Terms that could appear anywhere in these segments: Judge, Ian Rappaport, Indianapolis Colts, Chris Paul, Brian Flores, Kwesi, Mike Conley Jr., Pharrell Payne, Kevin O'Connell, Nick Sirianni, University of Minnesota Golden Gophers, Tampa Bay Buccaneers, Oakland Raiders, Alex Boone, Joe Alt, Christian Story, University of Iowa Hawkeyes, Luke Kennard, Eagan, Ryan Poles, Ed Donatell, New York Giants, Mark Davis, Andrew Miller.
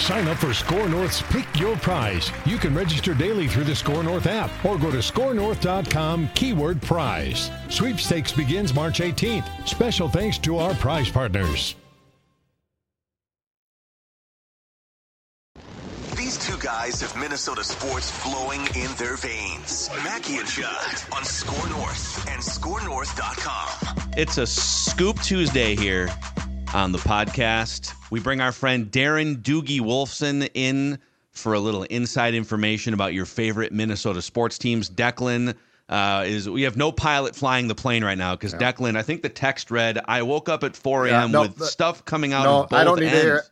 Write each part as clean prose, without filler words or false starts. Sign up for Score North's Pick Your Prize. You can register daily through the Score North app or go to scorenorth.com, keyword prize. Sweepstakes begins March 18th. Special thanks to our prize partners. Two guys have Minnesota sports flowing in their veins. Mekhi and Shot on Score North and scorenorth.com. It's a Scoop Tuesday here on the podcast. We bring our friend Darren Doogie Wolfson in for a little inside information about your favorite Minnesota sports teams. Declan is, we have no pilot flying the plane right now because Declan, I think the text read, I woke up at 4 a.m. stuff coming out of both I don't need ends. To hear.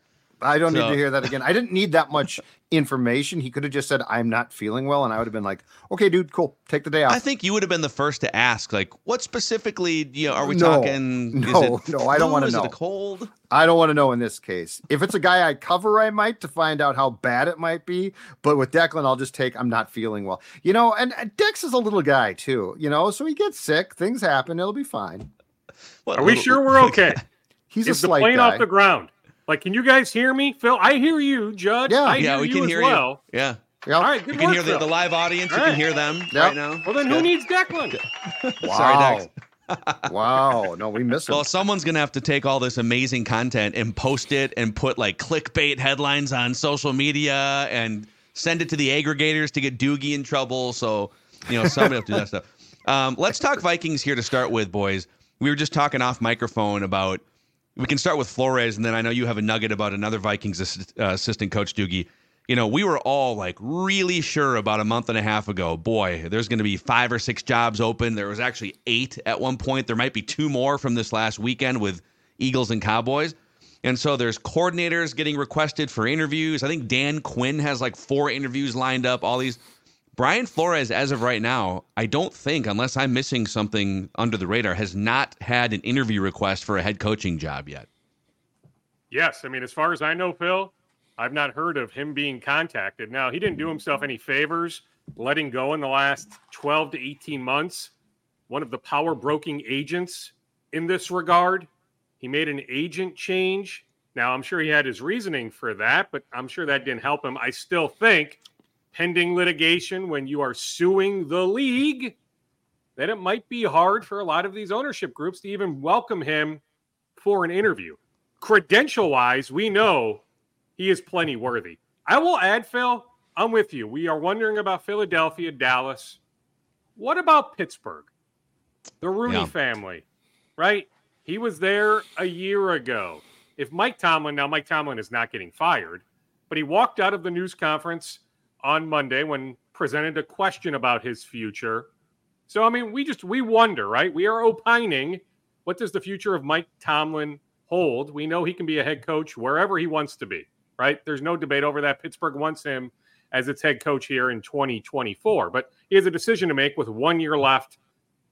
I don't need to hear that again. I didn't need that much information. He could have just said, I'm not feeling well. And I would have been like, okay, dude, cool. Take the day off. I think you would have been the first to ask, like, what specifically are we talking? No, I don't want to know. Is it a cold? I don't want to know in this case. If it's a guy I cover, I might to find out how bad it might be. But with Declan, I'll just take, I'm not feeling well. You know, and Dex is a little guy too, so he gets sick. Things happen. It'll be fine. Well, are we sure we're okay? He's a slight guy. Is the plane off the ground? Like, can you guys hear me, Phil? I hear you, Judge. Yeah, we can hear you as well. Yeah. Yep. All right, good work, You can hear the live audience. All right. You can hear them right now. Well, then who needs Declan? Wow. Sorry, Dex. Wow. No, we missed it. Well, someone's going to have to take all this amazing content and post it and put, like, clickbait headlines on social media and send it to the aggregators to get Doogie in trouble. So, somebody have to do that stuff. Let's talk Vikings here to start with, boys. We were just talking off microphone about, we can start with Flores, and then I know you have a nugget about another Vikings assistant coach, Doogie. We were all, like, really sure about a month and a half ago, boy, there's going to be 5 or 6 jobs open. There was actually 8 at one point. There might be 2 more from this last weekend with Eagles and Cowboys. And so there's coordinators getting requested for interviews. I think Dan Quinn has, like, 4 interviews lined up, all these. Brian Flores, as of right now, I don't think, unless I'm missing something under the radar, has not had an interview request for a head coaching job yet. Yes. I mean, as far as I know, Phil, I've not heard of him being contacted. Now, he didn't do himself any favors letting go in the last 12 to 18 months. One of the power broking agents in this regard, he made an agent change. Now, I'm sure he had his reasoning for that, but I'm sure that didn't help him. I still think, pending litigation, when you are suing the league, then it might be hard for a lot of these ownership groups to even welcome him for an interview. Credential-wise, we know he is plenty worthy. I will add, Phil, I'm with you. We are wondering about Philadelphia, Dallas. What about Pittsburgh? The Rooney family, right? He was there a year ago. If Mike Tomlin is not getting fired, but he walked out of the news conference on Monday when presented a question about his future. So, I mean, we wonder, right? We are opining, what does the future of Mike Tomlin hold? We know he can be a head coach wherever he wants to be, right? There's no debate over that. Pittsburgh wants him as its head coach here in 2024, but he has a decision to make with 1 year left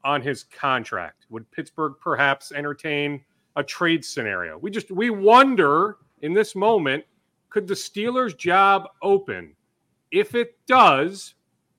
on his contract. Would Pittsburgh perhaps entertain a trade scenario? We wonder in this moment, could the Steelers' job open? If it does,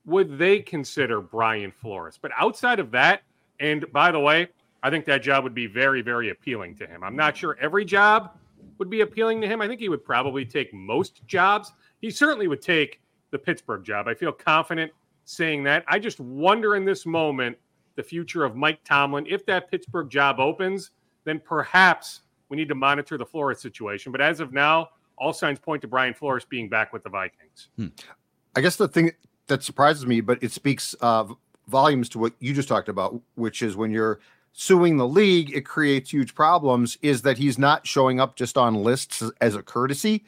would they consider Brian Flores? But outside of that, and by the way, I think that job would be very, very appealing to him. I'm not sure every job would be appealing to him. I think he would probably take most jobs. He certainly would take the Pittsburgh job. I feel confident saying that. I just wonder in this moment, the future of Mike Tomlin, if that Pittsburgh job opens, then perhaps we need to monitor the Flores situation. But as of now, all signs point to Brian Flores being back with the Vikings. I guess the thing that surprises me, but it speaks volumes to what you just talked about, which is when you're suing the league, it creates huge problems, is that he's not showing up just on lists as a courtesy.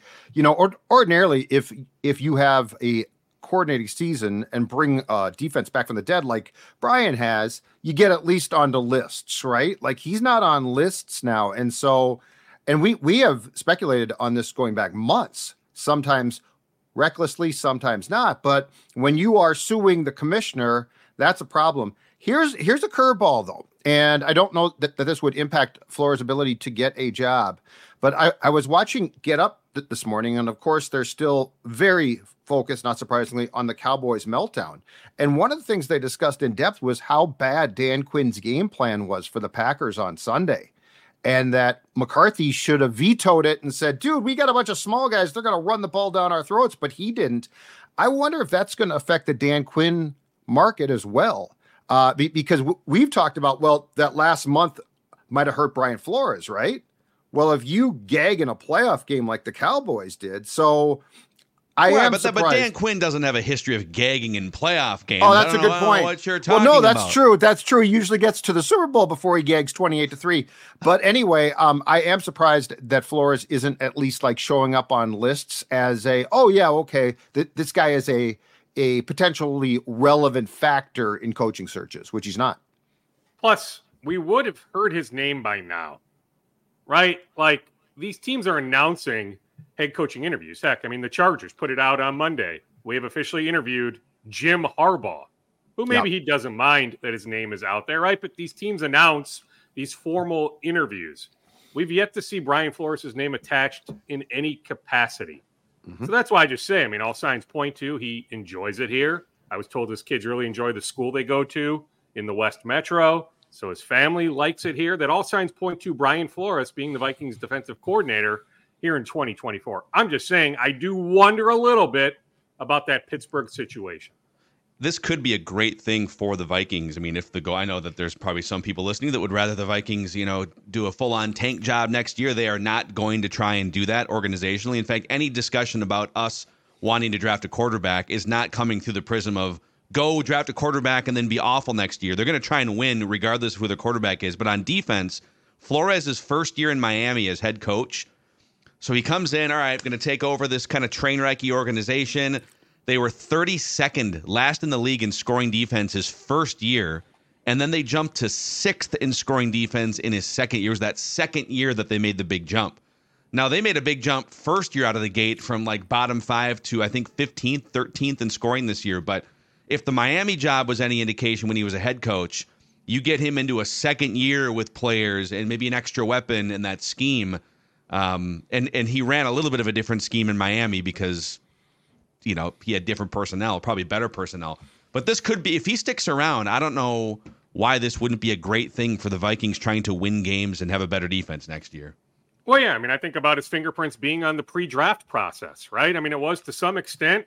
Ordinarily, if you have a coordinating season and bring defense back from the dead like Brian has, you get at least onto lists, right? Like he's not on lists now. And so, and we have speculated on this going back months, sometimes recklessly, sometimes not. But when you are suing the commissioner, that's a problem. Here's a curveball, though. And I don't know that this would impact Flores' ability to get a job. But I was watching Get Up this morning, and of course, they're still very focused, not surprisingly, on the Cowboys' meltdown. And one of the things they discussed in depth was how bad Dan Quinn's game plan was for the Packers on Sunday, and that McCarthy should have vetoed it and said, dude, we got a bunch of small guys. They're going to run the ball down our throats, but he didn't. I wonder if that's going to affect the Dan Quinn market as well, because we've talked about, well, that last month might have hurt Brian Flores, right? Well, if you gag in a playoff game like the Cowboys did, so I am surprised. But Dan Quinn doesn't have a history of gagging in playoff games. Oh, that's a good point. What you're talking about. Well, no, that's true. That's true. He usually gets to the Super Bowl before he gags 28-3. But anyway, I am surprised that Flores isn't at least like showing up on lists as a, oh yeah, okay, this guy is a potentially relevant factor in coaching searches, which he's not. Plus, we would have heard his name by now. Right? Like, these teams are announcing head coaching interviews. Heck, I mean, the Chargers put it out on Monday. We have officially interviewed Jim Harbaugh, who maybe he doesn't mind that his name is out there, right? But these teams announce these formal interviews. We've yet to see Brian Flores' name attached in any capacity. Mm-hmm. So that's why I just say, I mean, all signs point to he enjoys it here. I was told his kids really enjoy the school they go to in the West Metro. So his family likes it here. That all signs point to Brian Flores being the Vikings defensive coordinator here in 2024. I'm just saying, I do wonder a little bit about that Pittsburgh situation. This could be a great thing for the Vikings. I mean, I know that there's probably some people listening that would rather the Vikings, do a full-on tank job next year. They are not going to try and do that organizationally. In fact, any discussion about us wanting to draft a quarterback is not coming through the prism of go draft a quarterback and then be awful next year. They're going to try and win regardless of who the quarterback is. But on defense, Flores' first year in Miami as head coach. So he comes in, all right, going to take over this kind of train wrecky organization. They were 32nd, last in the league in scoring defense his first year. And then they jumped to 6th in scoring defense in his second year. It was that second year that they made the big jump. Now, they made a big jump first year out of the gate from like bottom 5 to I think 15th, 13th in scoring this year. But if the Miami job was any indication when he was a head coach, you get him into a second year with players and maybe an extra weapon in that scheme. And he ran a little bit of a different scheme in Miami because, he had different personnel, probably better personnel. But this could be, if he sticks around, I don't know why this wouldn't be a great thing for the Vikings trying to win games and have a better defense next year. Well, yeah, I mean, I think about his fingerprints being on the pre-draft process, right? I mean, it was to some extent.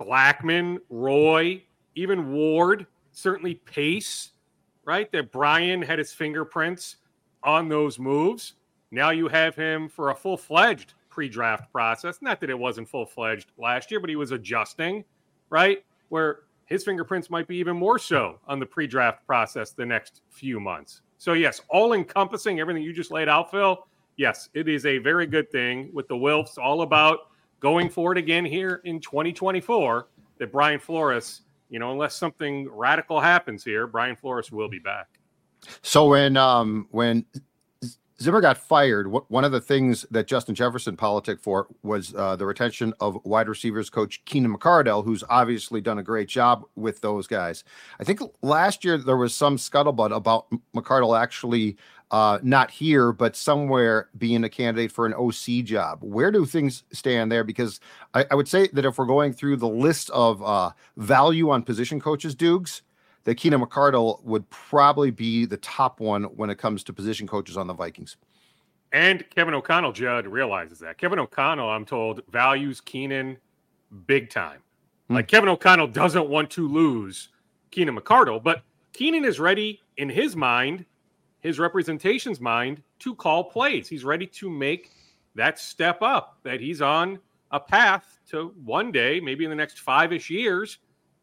Blackmon, Roy, even Ward, certainly Pace, right? That Brian had his fingerprints on those moves. Now you have him for a full-fledged pre-draft process. Not that it wasn't full-fledged last year, but he was adjusting, right? Where his fingerprints might be even more so on the pre-draft process the next few months. So, yes, all-encompassing, everything you just laid out, Phil, yes, it is a very good thing with the Wilfs, all about going forward again here in 2024, that Brian Flores, unless something radical happens here, Brian Flores will be back. So when Zimmer got fired, one of the things that Justin Jefferson politic for was the retention of wide receivers coach Keenan McCardell, who's obviously done a great job with those guys. I think last year there was some scuttlebutt about McCardell actually not here, but somewhere being a candidate for an OC job. Where do things stand there? Because I would say that if we're going through the list of value on position coaches, Dukes, that Keenan McCardell would probably be the top one when it comes to position coaches on the Vikings. And Kevin O'Connell, Judd, realizes that. Kevin O'Connell, I'm told, values Keenan big time. Like, Kevin O'Connell doesn't want to lose Keenan McCardell, but Keenan is ready in his mind, his representation's mind, to call plays. He's ready to make that step up, that he's on a path to one day, maybe in the next 5-ish years,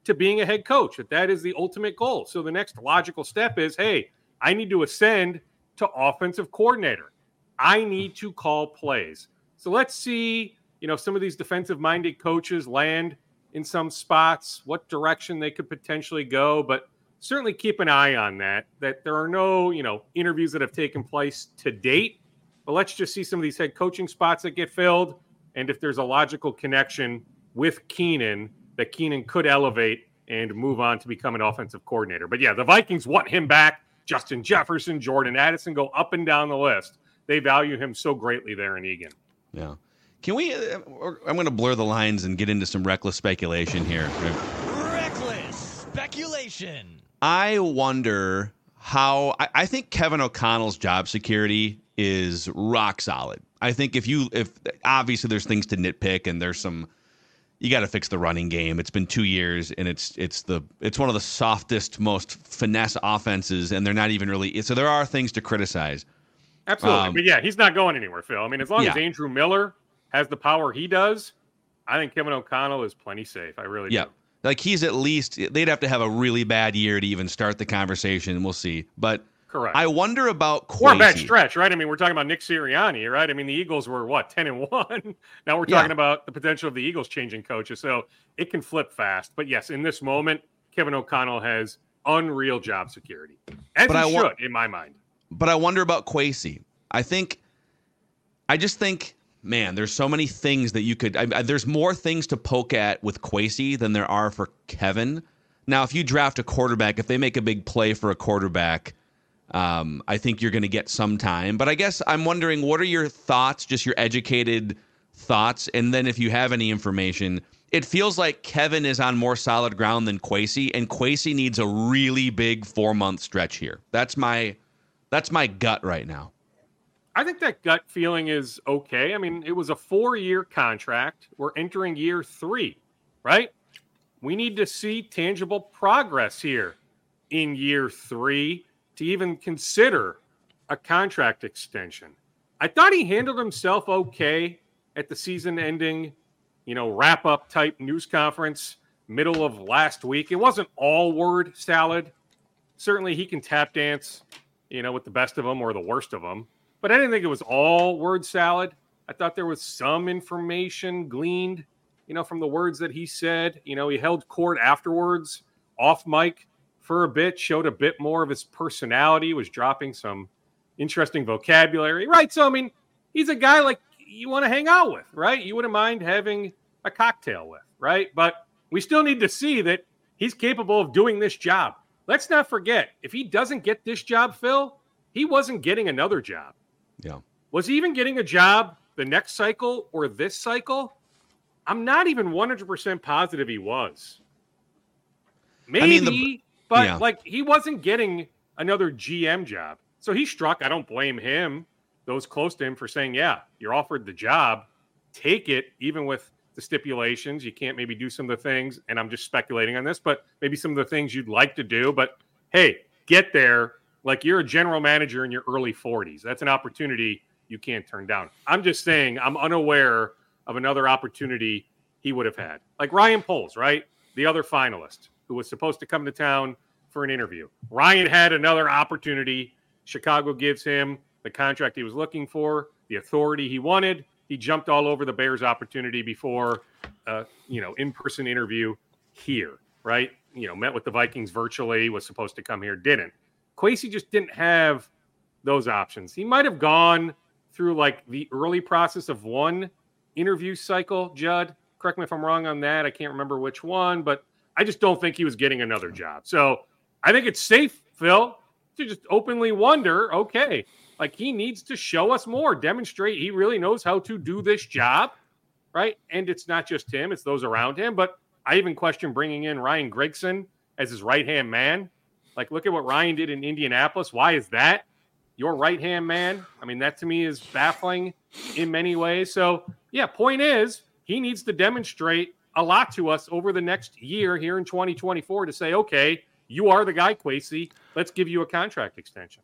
to being a head coach. That is the ultimate goal. So the next logical step is, hey, I need to ascend to offensive coordinator. I need to call plays. So let's see, some of these defensive-minded coaches land in some spots, what direction they could potentially go, but certainly keep an eye on that, that there are no, interviews that have taken place to date, but let's just see some of these head coaching spots that get filled. And if there's a logical connection with Keenan, that Keenan could elevate and move on to become an offensive coordinator. But yeah, the Vikings want him back. Justin Jefferson, Jordan Addison go up and down the list. They value him so greatly there in Eagan. Yeah. Can we, I'm going to blur the lines and get into some reckless speculation here. Reckless speculation. I wonder how, I think Kevin O'Connell's job security is rock solid. I think if obviously there's things to nitpick and there's some, you got to fix the running game. It's been 2 years and it's one of the softest, most finesse offenses and they're not even really, so there are things to criticize. Absolutely. But yeah, he's not going anywhere, Phil. I mean, as long as Andrew Miller has the power he does, I think Kevin O'Connell is plenty safe. I really do. Like he's at least, they'd have to have a really bad year to even start the conversation. We'll see. But correct. I wonder about Kwesi. Or a bad stretch, right? I mean, we're talking about Nick Sirianni, right? I mean, the Eagles were, 10-1? Now we're talking about the potential of the Eagles changing coaches. So it can flip fast. But yes, in this moment, Kevin O'Connell has unreal job security. As he should, in my mind. But I wonder about Kwesi. I just think... Man, there's so many things that you could... there's more things to poke at with Kwesi than there are for Kevin. Now, if you draft a quarterback, if they make a big play for a quarterback, I think you're going to get some time. But I guess I'm wondering, what are your thoughts, just your educated thoughts? And then if you have any information, it feels like Kevin is on more solid ground than Kwesi, and Kwesi needs a really big 4-month stretch here. That's my gut right now. I think that gut feeling is okay. I mean, it was a 4-year contract. We're entering year 3, right? We need to see tangible progress here in year 3 to even consider a contract extension. I thought he handled himself okay at the season ending, wrap-up type news conference middle of last week. It wasn't all word salad. Certainly he can tap dance, with the best of them or the worst of them. But I didn't think it was all word salad. I thought there was some information gleaned, from the words that he said. He held court afterwards, off mic for a bit, showed a bit more of his personality, was dropping some interesting vocabulary, right? So, I mean, he's a guy like you want to hang out with, right? You wouldn't mind having a cocktail with, right? But we still need to see that he's capable of doing this job. Let's not forget, if he doesn't get this job, Phil, he wasn't getting another job. Yeah. Was he even getting a job the next cycle or this cycle? I'm not even 100% positive he was. Maybe, he wasn't getting another GM job. So he struck. I don't blame him, those close to him, for saying, yeah, you're offered the job. Take it, even with the stipulations. You can't maybe do some of the things, and I'm just speculating on this, but maybe some of the things you'd like to do. But, hey, get there. Like you're a general manager in your early 40s. That's an opportunity you can't turn down. I'm just saying I'm unaware of another opportunity he would have had. Like Ryan Poles, right? The other finalist who was supposed to come to town for an interview. Ryan had another opportunity. Chicago gives him the contract he was looking for, the authority he wanted. He jumped all over the Bears opportunity before, in-person interview here, right? Met with the Vikings virtually, was supposed to come here, didn't. Kwesi just didn't have those options. He might have gone through like the early process of one interview cycle, Judd. Correct me if I'm wrong on that. I can't remember which one, but I just don't think he was getting another job. So I think it's safe, Phil, to just openly wonder, okay, like he needs to show us more, demonstrate he really knows how to do this job, right? And it's not just him, it's those around him. But I even question bringing in Ryan Grigson as his right-hand man. Like, look at what Ryan did in Indianapolis. Why is that your right-hand man? I mean, that to me is baffling in many ways. So, yeah, point is he needs to demonstrate a lot to us over the next year here in 2024 to say, okay, you are the guy, Kwesi. Let's give you a contract extension.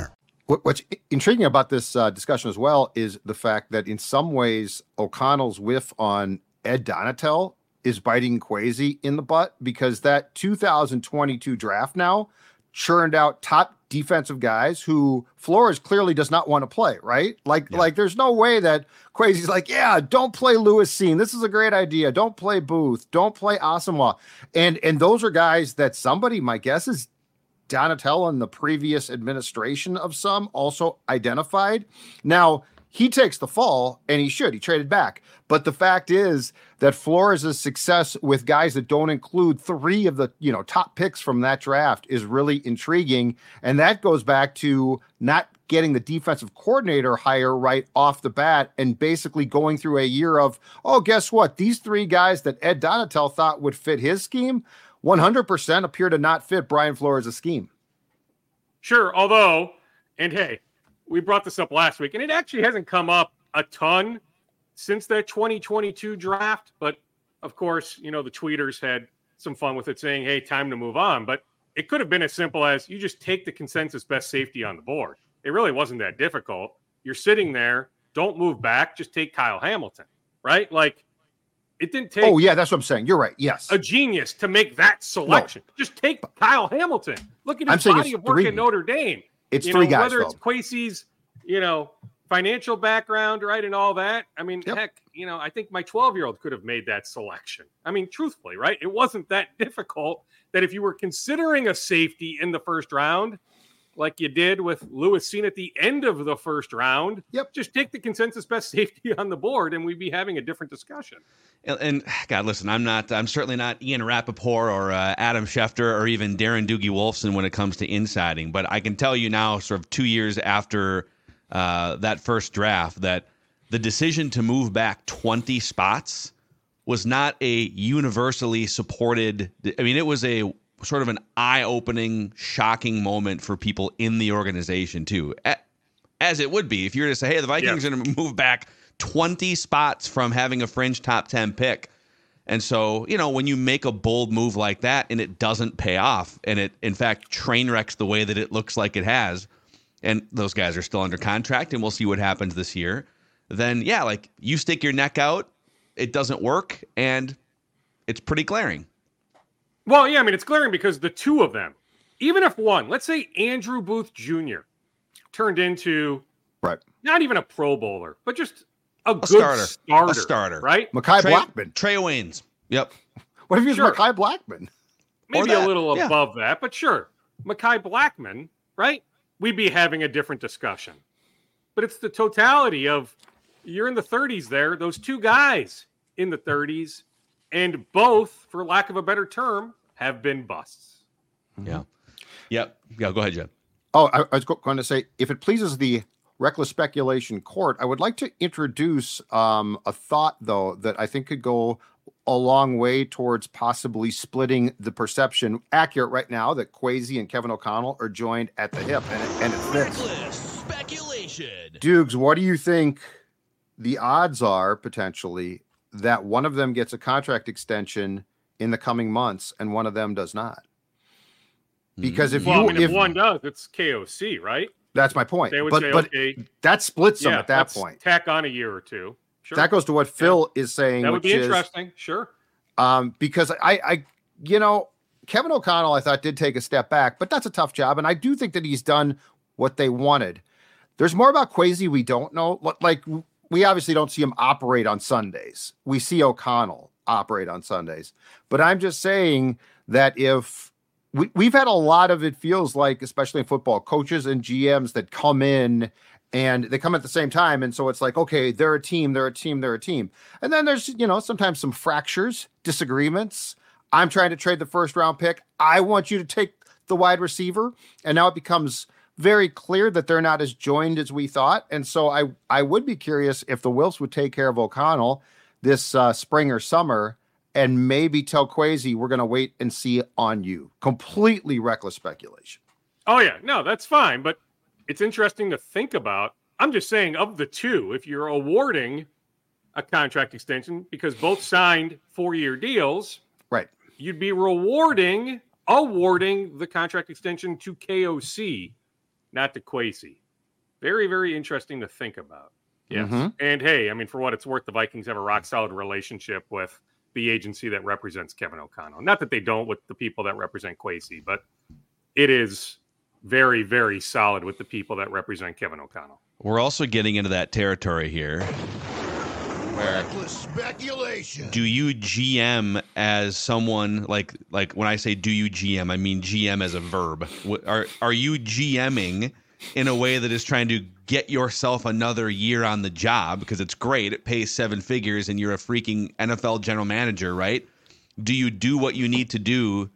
What's intriguing about this discussion as well is the fact that in some ways O'Connell's whiff on Ed Donatell is biting Kwesi in the butt, because that 2022 draft now churned out top defensive guys who Flores clearly does not want to play, right? Like there's no way that Kwesi's like, yeah, don't play Lewis Cine. This is a great idea. Don't play Booth. Don't play Asamoah. And those are guys that somebody, my guess is, Donatell and the previous administration of some also identified. Now, he takes the fall, and he should. He traded back. But the fact is that Flores' success with guys that don't include three of the top picks from that draft is really intriguing. And that goes back to not getting the defensive coordinator hire right off the bat and basically going through a year of, oh, guess what? These three guys that Ed Donatell thought would fit his scheme 100% appear to not fit Brian Flores' scheme. Sure, although, and hey, we brought this up last week, and it actually hasn't come up a ton since that 2022 draft, but of course, the tweeters had some fun with it saying, hey, time to move on, but it could have been as simple as you just take the consensus best safety on the board. It really wasn't that difficult. You're sitting there, don't move back, just take Kyle Hamilton, right? It didn't take. Oh, yeah, that's what I'm saying. You're right. Yes. A genius to make that selection. No. Just take Kyle Hamilton. Look at his body of work at Notre Dame. It's three guys. Whether it's Kwesi's, financial background, right, and all that. I mean, heck, I think my 12-year-old could have made that selection. I mean, truthfully, right? It wasn't that difficult that if you were considering a safety in the first round, like you did with Lewis Cine at the end of the first round, just take the consensus best safety on the board, and we'd be having a different discussion. And God, listen, I'm certainly not Ian Rappaport or Adam Schefter or even Darren Doogie Wolfson when it comes to insiding, but I can tell you now, sort of 2 years after that first draft, that the decision to move back 20 spots was not a universally supported, it was a sort of an eye-opening, shocking moment for people in the organization too, as it would be if you were to say, hey, the Vikings are going to move back 20 spots from having a fringe top 10 pick. And so, when you make a bold move like that and it doesn't pay off, and it, in fact, train wrecks the way that it looks like it has, and those guys are still under contract, and we'll see what happens this year, then, you stick your neck out, it doesn't work, and it's pretty glaring. Well, it's glaring because the two of them, even if one, let's say Andrew Booth Jr. turned into not even a Pro Bowler, but just a good starter. A starter, right? Mekhi Blackmon. Trey Waynes. Yep. What if he was Mekhi Blackmon? Maybe a little above that, but sure. Mekhi Blackmon, right? We'd be having a different discussion. But it's the totality of you're in the 30s there, those two guys in the 30s, and both, for lack of a better term, have been busts. Yeah. Yep. Yeah, go ahead, Jen. Oh, I was going to say, if it pleases the reckless speculation court, I would like to introduce a thought, though, that I think could go a long way towards possibly splitting the perception accurate right now that Kwesi and Kevin O'Connell are joined at the hip, and it fits. Reckless speculation. Dukes, what do you think the odds are, potentially, that one of them gets a contract extension in the coming months and one of them does not? Because if one does, it's KOC, right? That's my point. They would say, okay, that splits them at that point. Tack on a year or two. Sure. That goes to what Phil is saying. That would be interesting. Sure. Because I Kevin O'Connell, I thought, did take a step back, but that's a tough job. And I do think that he's done what they wanted. There's more about Kwesi we don't know. We obviously don't see him operate on Sundays. We see O'Connell operate on Sundays. But I'm just saying that if we've had a lot of, it feels like, especially in football, coaches and GMs that come in and they come at the same time. And so it's like, okay, they're a team, they're a team, they're a team. And then there's, sometimes some fractures, disagreements. I'm trying to trade the first round pick. I want you to take the wide receiver. And now it becomes very clear that they're not as joined as we thought. And so I would be curious if the Wilfs would take care of O'Connell this spring or summer and maybe tell Kwesi, we're going to wait and see on you. Completely reckless speculation. Oh, yeah. No, that's fine. But it's interesting to think about. I'm just saying of the two, if you're awarding a contract extension because both signed 4-year deals, right? You'd be awarding the contract extension to KOC, not to Kwesi. Very, very interesting to think about. Yes. Mm-hmm. And hey, I mean, for what it's worth, the Vikings have a rock solid relationship with the agency that represents Kevin O'Connell. Not that they don't with the people that represent Kwesi, but it is very, very solid with the people that represent Kevin O'Connell. We're also getting into that territory here. Reckless speculation. Do you GM as someone like when I say do you GM, I mean GM as a verb. Are you GMing in a way that is trying to get yourself another year on the job because it's great, it pays 7 figures, and you're a freaking NFL general manager, right? Do you do what you need to do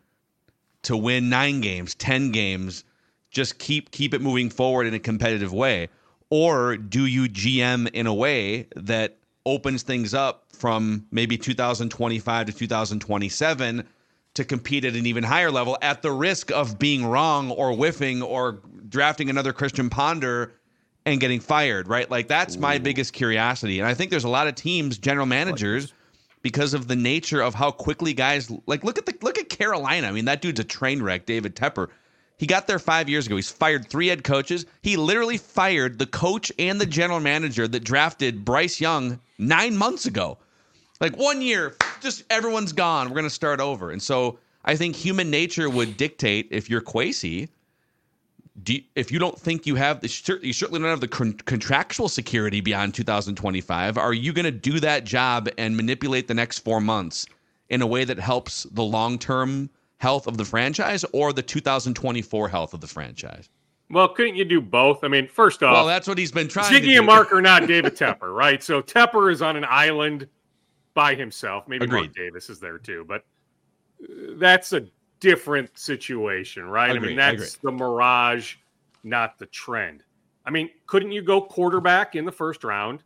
to win 9 games, 10 games, just keep it moving forward in a competitive way, or do you GM in a way that opens things up from maybe 2025 to 2027 to compete at an even higher level at the risk of being wrong or whiffing or drafting another Christian Ponder and getting fired, right? Like that's my biggest curiosity. And I think there's a lot of teams, general managers, because of the nature of how quickly guys like, look at Carolina. I mean, that dude's a train wreck, David Tepper. He got there 5 years ago. He's fired 3 head coaches. He literally fired the coach and the general manager that drafted Bryce Young 9 months ago. Like 1 year, just everyone's gone. We're going to start over. And so I think human nature would dictate if you're Kwesi, if you don't think you have, you certainly don't have the contractual security beyond 2025, are you going to do that job and manipulate the next 4 months in a way that helps the long-term health of the franchise or the 2024 health of the franchise? Well, couldn't you do both? I mean, first off, well, that's what he's been trying to do. Ziggy and Mark are not David Tepper, right? So Tepper is on an island by himself. Maybe Agreed. Mark Davis is there too, but that's a different situation, right? Agreed, I mean, that's the mirage, not the trend. I mean, couldn't you go quarterback in the first round?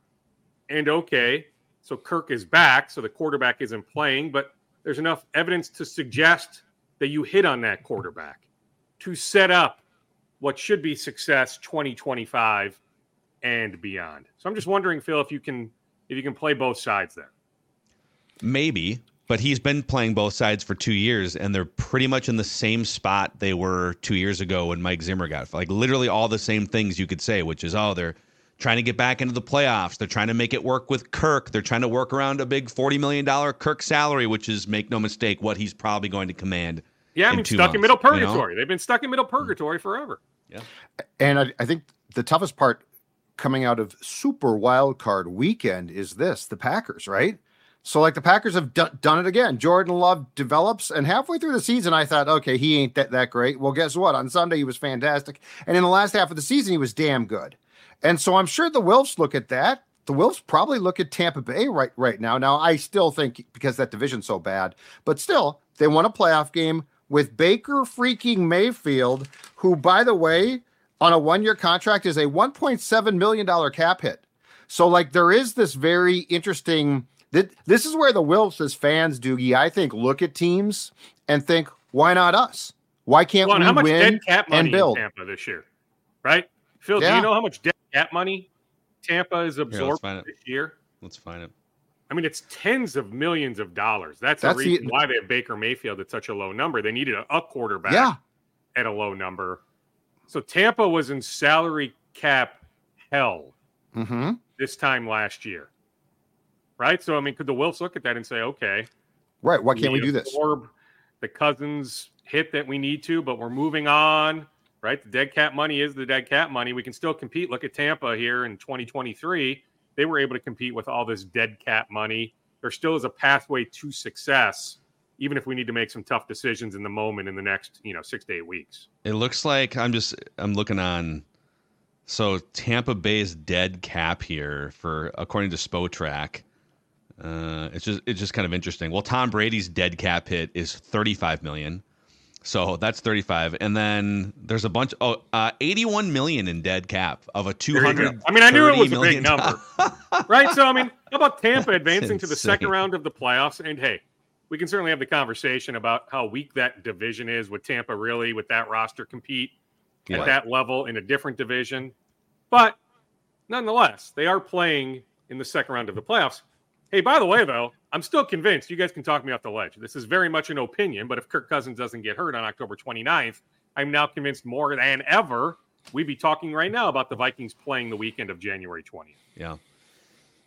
And okay, so Kirk is back, so the quarterback isn't playing, but there's enough evidence to suggest that you hit on that quarterback to set up what should be success 2025 and beyond. So I'm just wondering, Phil, if you can play both sides there. Maybe, but he's been playing both sides for 2 years, and they're pretty much in the same spot they were 2 years ago when Mike Zimmer got, like, literally all the same things you could say, which is, oh, they're trying to get back into the playoffs. They're trying to make it work with Kirk. They're trying to work around a big $40 million Kirk salary, which is, make no mistake, what he's probably going to command. Yeah, I mean, stuck in middle purgatory. You know? They've been stuck in middle purgatory forever. Yeah. And I think the toughest part coming out of Super Wild Card Weekend is this, the Packers, right? So, like, the Packers have done it again. Jordan Love develops, and halfway through the season, I thought, okay, he ain't that great. Well, guess what? On Sunday, he was fantastic. And in the last half of the season, he was damn good. And so I'm sure the Wilfs look at that. The Wilfs probably look at Tampa Bay right now. Now, I still think, because that division's so bad, but still, they won a playoff game with Baker freaking Mayfield, who, by the way, on a 1-year contract is a $1.7 million cap hit. So, like, there is this very interesting... This is where the Wilfs as fans, Doogie, I think, look at teams and think, why not us? Why can't we win and build? How much dead cap money in Tampa this year, right? Phil, yeah. Do you know how much dead cap money Tampa is absorbed this year? Let's find it. I mean, it's tens of millions of dollars. That's the reason why they have Baker Mayfield at such a low number. They needed a quarterback at a low number. So Tampa was in salary cap hell this time last year. Right? So, I mean, could the Wilfs look at that and say, okay. Right. Why can't we do this? The Cousins hit that we need to, but we're moving on. Right? The dead cap money is the dead cap money. We can still compete. Look at Tampa here in 2023. They were able to compete with all this dead cap money. There still is a pathway to success, even if we need to make some tough decisions in the moment in the next, 6 to 8 weeks. It looks like I'm looking on. So Tampa Bay's dead cap here for, according to Spotrac, it's just kind of interesting. Well, Tom Brady's dead cap hit is $35 million. So that's 35. And then there's a bunch, 81 million in dead cap of a 200. I mean, I knew it was a big number, right? So, I mean, how about Tampa advancing to the second round of the playoffs? And hey, we can certainly have the conversation about how weak that division is. Would Tampa really, with that roster, compete at that level in a different division? But nonetheless, they are playing in the second round of the playoffs. Hey, by the way, though, I'm still convinced you guys can talk me off the ledge. This is very much an opinion, but if Kirk Cousins doesn't get hurt on October 29th, I'm now convinced more than ever we'd be talking right now about the Vikings playing the weekend of January 20th. Yeah.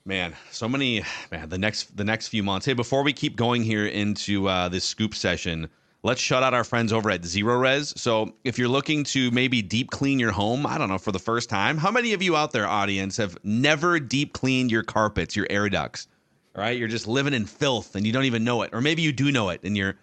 Man, so many, man, the next few months. Hey, before we keep going here into this scoop session, let's shout out our friends over at Zero Res. So if you're looking to maybe deep clean your home, I don't know, for the first time, how many of you out there, audience, have never deep cleaned your carpets, your air ducts? All right, you're just living in filth and you don't even know it. Or maybe you do know it and you're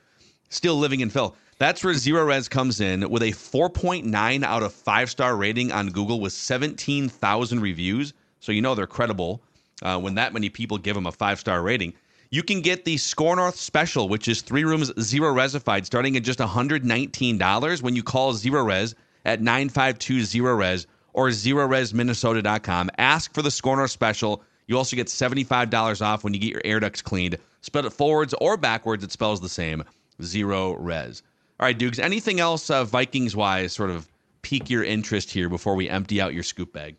still living in filth. That's where Zero Res comes in with a 4.9 out of 5-star rating on Google with 17,000 reviews. So you know they're credible. When that many people give them a 5-star rating. You can get the Score North special, which is 3 rooms, Zero Resified, starting at just $119 when you call Zero Res at 952-0-RES or zeroresminnesota.com. Ask for the Score North special. You also get $75 off when you get your air ducts cleaned. Spell it forwards or backwards. It spells the same, Zero Res. All right, Dukes, anything else Vikings-wise sort of pique your interest here before we empty out your scoop bag?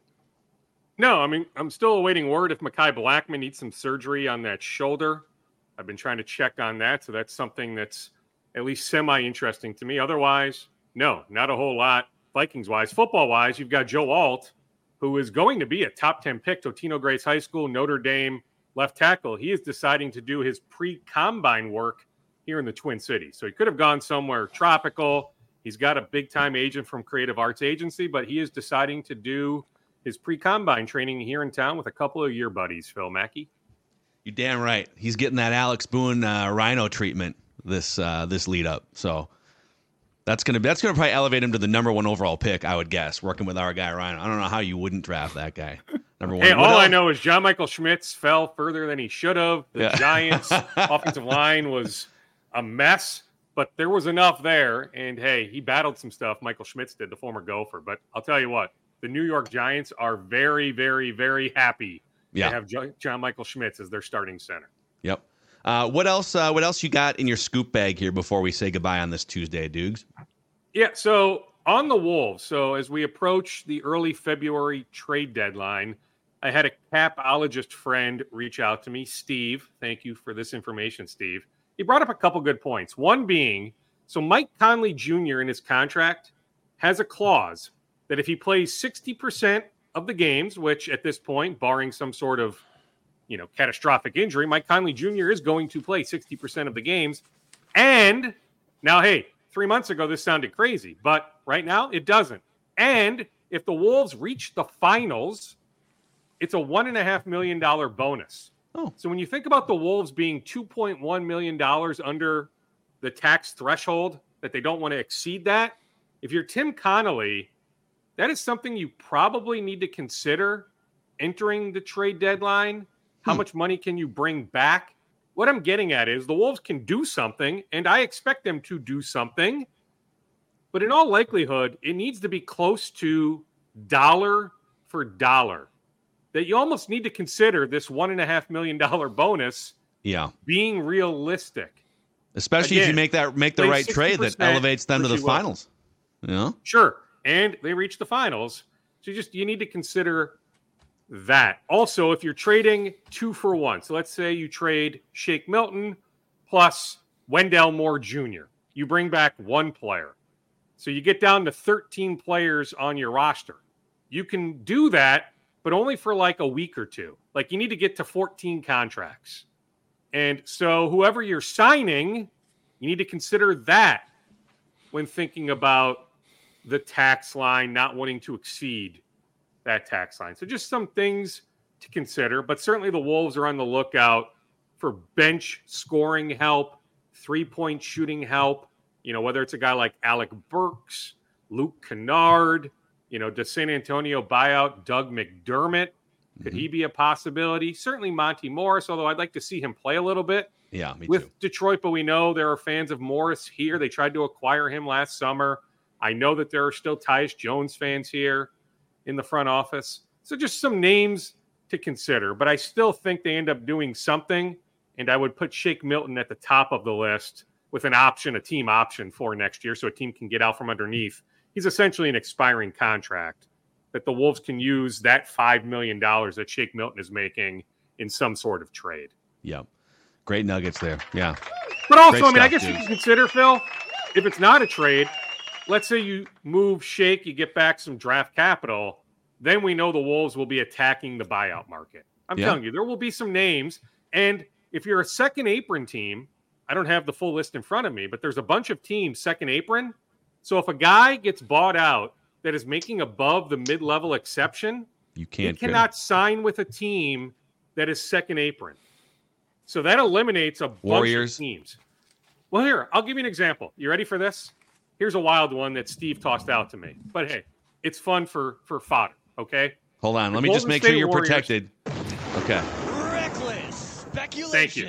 No, I mean, I'm still awaiting word if Mekhi Blackmon needs some surgery on that shoulder. I've been trying to check on that, so that's something that's at least semi-interesting to me. Otherwise, no, not a whole lot Vikings-wise. Football-wise, you've got Joe Alt, who is going to be a top 10 pick, Totino Grace High School, Notre Dame left tackle. He is deciding to do his pre-combine work here in the Twin Cities. So he could have gone somewhere tropical. He's got a big-time agent from Creative Arts Agency, but he is deciding to do his pre-combine training here in town with a couple of your buddies, Phil Mackey. You're damn right. He's getting that Alex Boone Rhino treatment this lead up. So that's gonna probably elevate him to the #1 overall pick, I would guess. Working with our guy Rhino, I don't know how you wouldn't draft that guy. #1. Hey, all I know is John Michael Schmitz fell further than he should have. The Giants' offensive line was a mess. But there was enough there, and hey, he battled some stuff. Michael Schmitz did, the former Gopher. But I'll tell you what. The New York Giants are very, very, very happy to have John Michael Schmitz as their starting center. Yep. What else you got in your scoop bag here before we say goodbye on this Tuesday, Dukes? Yeah, so on the Wolves, so as we approach the early February trade deadline, I had a capologist friend reach out to me, Steve. Thank you for this information, Steve. He brought up a couple good points. One being, so Mike Conley Jr. in his contract has a clause that if he plays 60% of the games, which at this point, barring some sort of, catastrophic injury, Mike Conley Jr. is going to play 60% of the games. And now, hey, 3 months ago, this sounded crazy, but right now it doesn't. And if the Wolves reach the finals, it's a $1.5 million bonus. Oh. So when you think about the Wolves being $2.1 million under the tax threshold, that they don't want to exceed that, if you're Tim Connolly, that is something you probably need to consider entering the trade deadline. How much money can you bring back? What I'm getting at is the Wolves can do something, and I expect them to do something. But in all likelihood, it needs to be close to dollar for dollar. That you almost need to consider this $1.5 million bonus being realistic. Especially again, if you make the right trade that elevates them to the finals. Yeah. Sure. And they reach the finals. So you need to consider that. Also, if you're trading 2 for 1, so let's say you trade Shake Milton plus Wendell Moore Jr. You bring back one player. So you get down to 13 players on your roster. You can do that, but only for like a week or two. Like you need to get to 14 contracts. And so whoever you're signing, you need to consider that when thinking about the tax line, not wanting to exceed that tax line. So just some things to consider, but certainly the Wolves are on the lookout for bench scoring help, three-point shooting help, whether it's a guy like Alec Burks, Luke Kennard, does San Antonio buy out Doug McDermott? Could he be a possibility? Certainly Monty Morris, although I'd like to see him play a little bit. Yeah, me with too. Detroit, but we know there are fans of Morris here. They tried to acquire him last summer. I know that there are still Tyus Jones fans here in the front office. So just some names to consider, but I still think they end up doing something, and I would put Shake Milton at the top of the list with an option, a team option for next year, so a team can get out from underneath. He's essentially an expiring contract that the Wolves can use that $5 million that Shake Milton is making in some sort of trade. Yeah, great nuggets there. Yeah, but also, great I mean, stuff, I guess dude. You can consider, Phil, if it's not a trade, let's say you move Shake, you get back some draft capital. Then we know the Wolves will be attacking the buyout market. I'm telling you, there will be some names. And if you're a second apron team, I don't have the full list in front of me, but there's a bunch of teams second apron. So if a guy gets bought out that is making above the mid-level exception, you cannot sign with a team that is second apron. So that eliminates a bunch of teams. Well, here, I'll give you an example. You ready for this? Here's a wild one that Steve tossed out to me. But, hey, it's fun for fodder. Okay. Hold on. Let me just make sure you're protected. Okay. Reckless speculation. Thank you.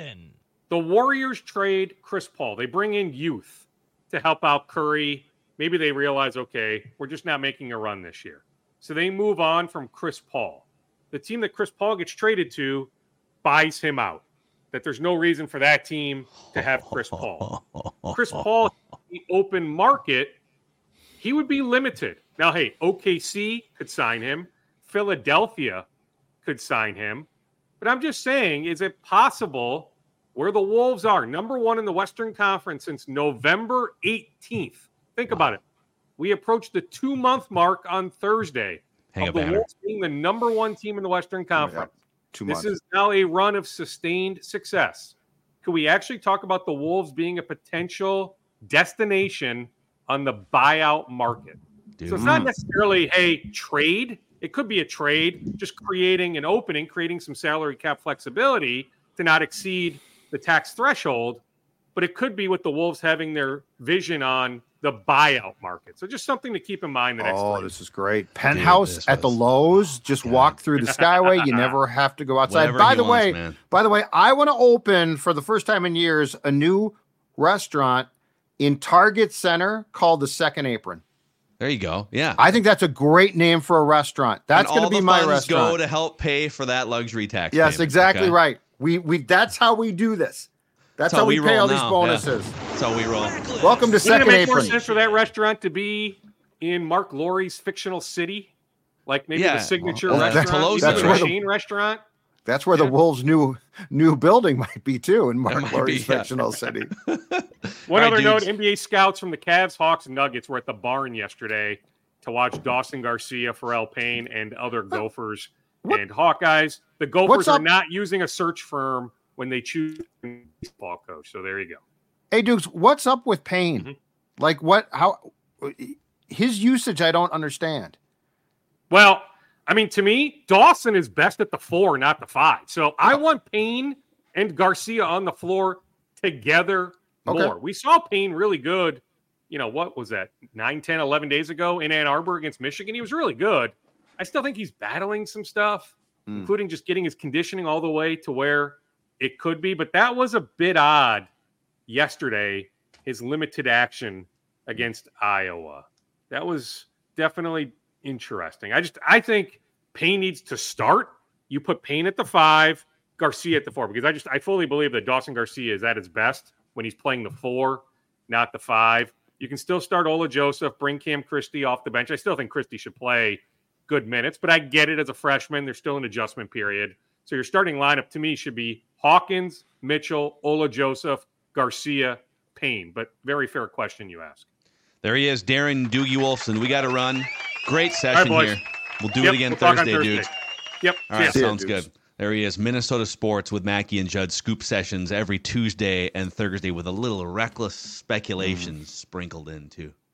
The Warriors trade Chris Paul. They bring in youth to help out Curry. Maybe they realize, okay, we're just not making a run this year. So they move on from Chris Paul. The team that Chris Paul gets traded to buys him out. That there's no reason for that team to have Chris Paul. Chris Paul, the open market, he would be limited. Now, hey, OKC could sign him. Philadelphia could sign him. But I'm just saying, is it possible where the Wolves are, number one in the Western Conference since November 18th? Think about it. We approached the 2-month mark on Thursday of the Wolves being the number one team in the Western Conference. 2 months. This is now a run of sustained success. Could we actually talk about the Wolves being a potential destination on the buyout market? So it's not necessarily a trade. It could be a trade, just creating an opening, creating some salary cap flexibility to not exceed the tax threshold. But it could be with the Wolves having their vision on the buyout market. So just something to keep in mind. This is great. Penthouse at the Lowe's. Just walk through the Skyway. You never have to go outside. By the way, I want to open for the first time in years a new restaurant in Target Center called the Second Apron. There you go. Yeah. I think that's a great name for a restaurant. That's going to be my restaurant. Go to help pay for that luxury tax. Yes, payment. Exactly okay. Right. We that's how we do this. That's how we pay all these bonuses. Yeah. That's how we roll. Welcome to Second Apron. Would it make more sense for that restaurant to be in Mark Lurie's fictional city? Like maybe the signature restaurant, that's the chain restaurant? That's where the Wolves' new building might be, too, in Mark Lurie's fictional city. One other note, NBA scouts from the Cavs, Hawks, and Nuggets were at the barn yesterday to watch Dawson Garcia, Pharrell Payne, and other Gophers and Hawkeyes. The Gophers are not using a search firm when they choose a baseball coach, so there you go. Hey, Dukes, what's up with Payne? Mm-hmm. Like, what? How? His usage, I don't understand. Well, I mean, to me, Dawson is best at the 4, not the 5. So I want Payne and Garcia on the floor together more. We saw Payne really good, what was that, 9, 10, 11 days ago in Ann Arbor against Michigan. He was really good. I still think he's battling some stuff, including just getting his conditioning all the way to where it could be. But that was a bit odd yesterday, his limited action against Iowa. That was definitely interesting. I think Payne needs to start. You put Payne at the 5, Garcia at the 4, because I fully believe that Dawson Garcia is at his best when he's playing the 4, not the 5. You can still start Ola Joseph, bring Cam Christie off the bench. I still think Christie should play good minutes, but I get it as a freshman. There's still an adjustment period. So your starting lineup to me should be Hawkins, Mitchell, Ola Joseph, Garcia, Payne. But very fair question you ask. There he is, Darren Doogie Wolfson. We got to run. Great session here. We'll do it again Thursday, dudes. Yep. All right, sounds good. There he is, Minnesota Sports with Mekhi and Judd. Scoop sessions every Tuesday and Thursday with a little reckless speculation sprinkled in, too.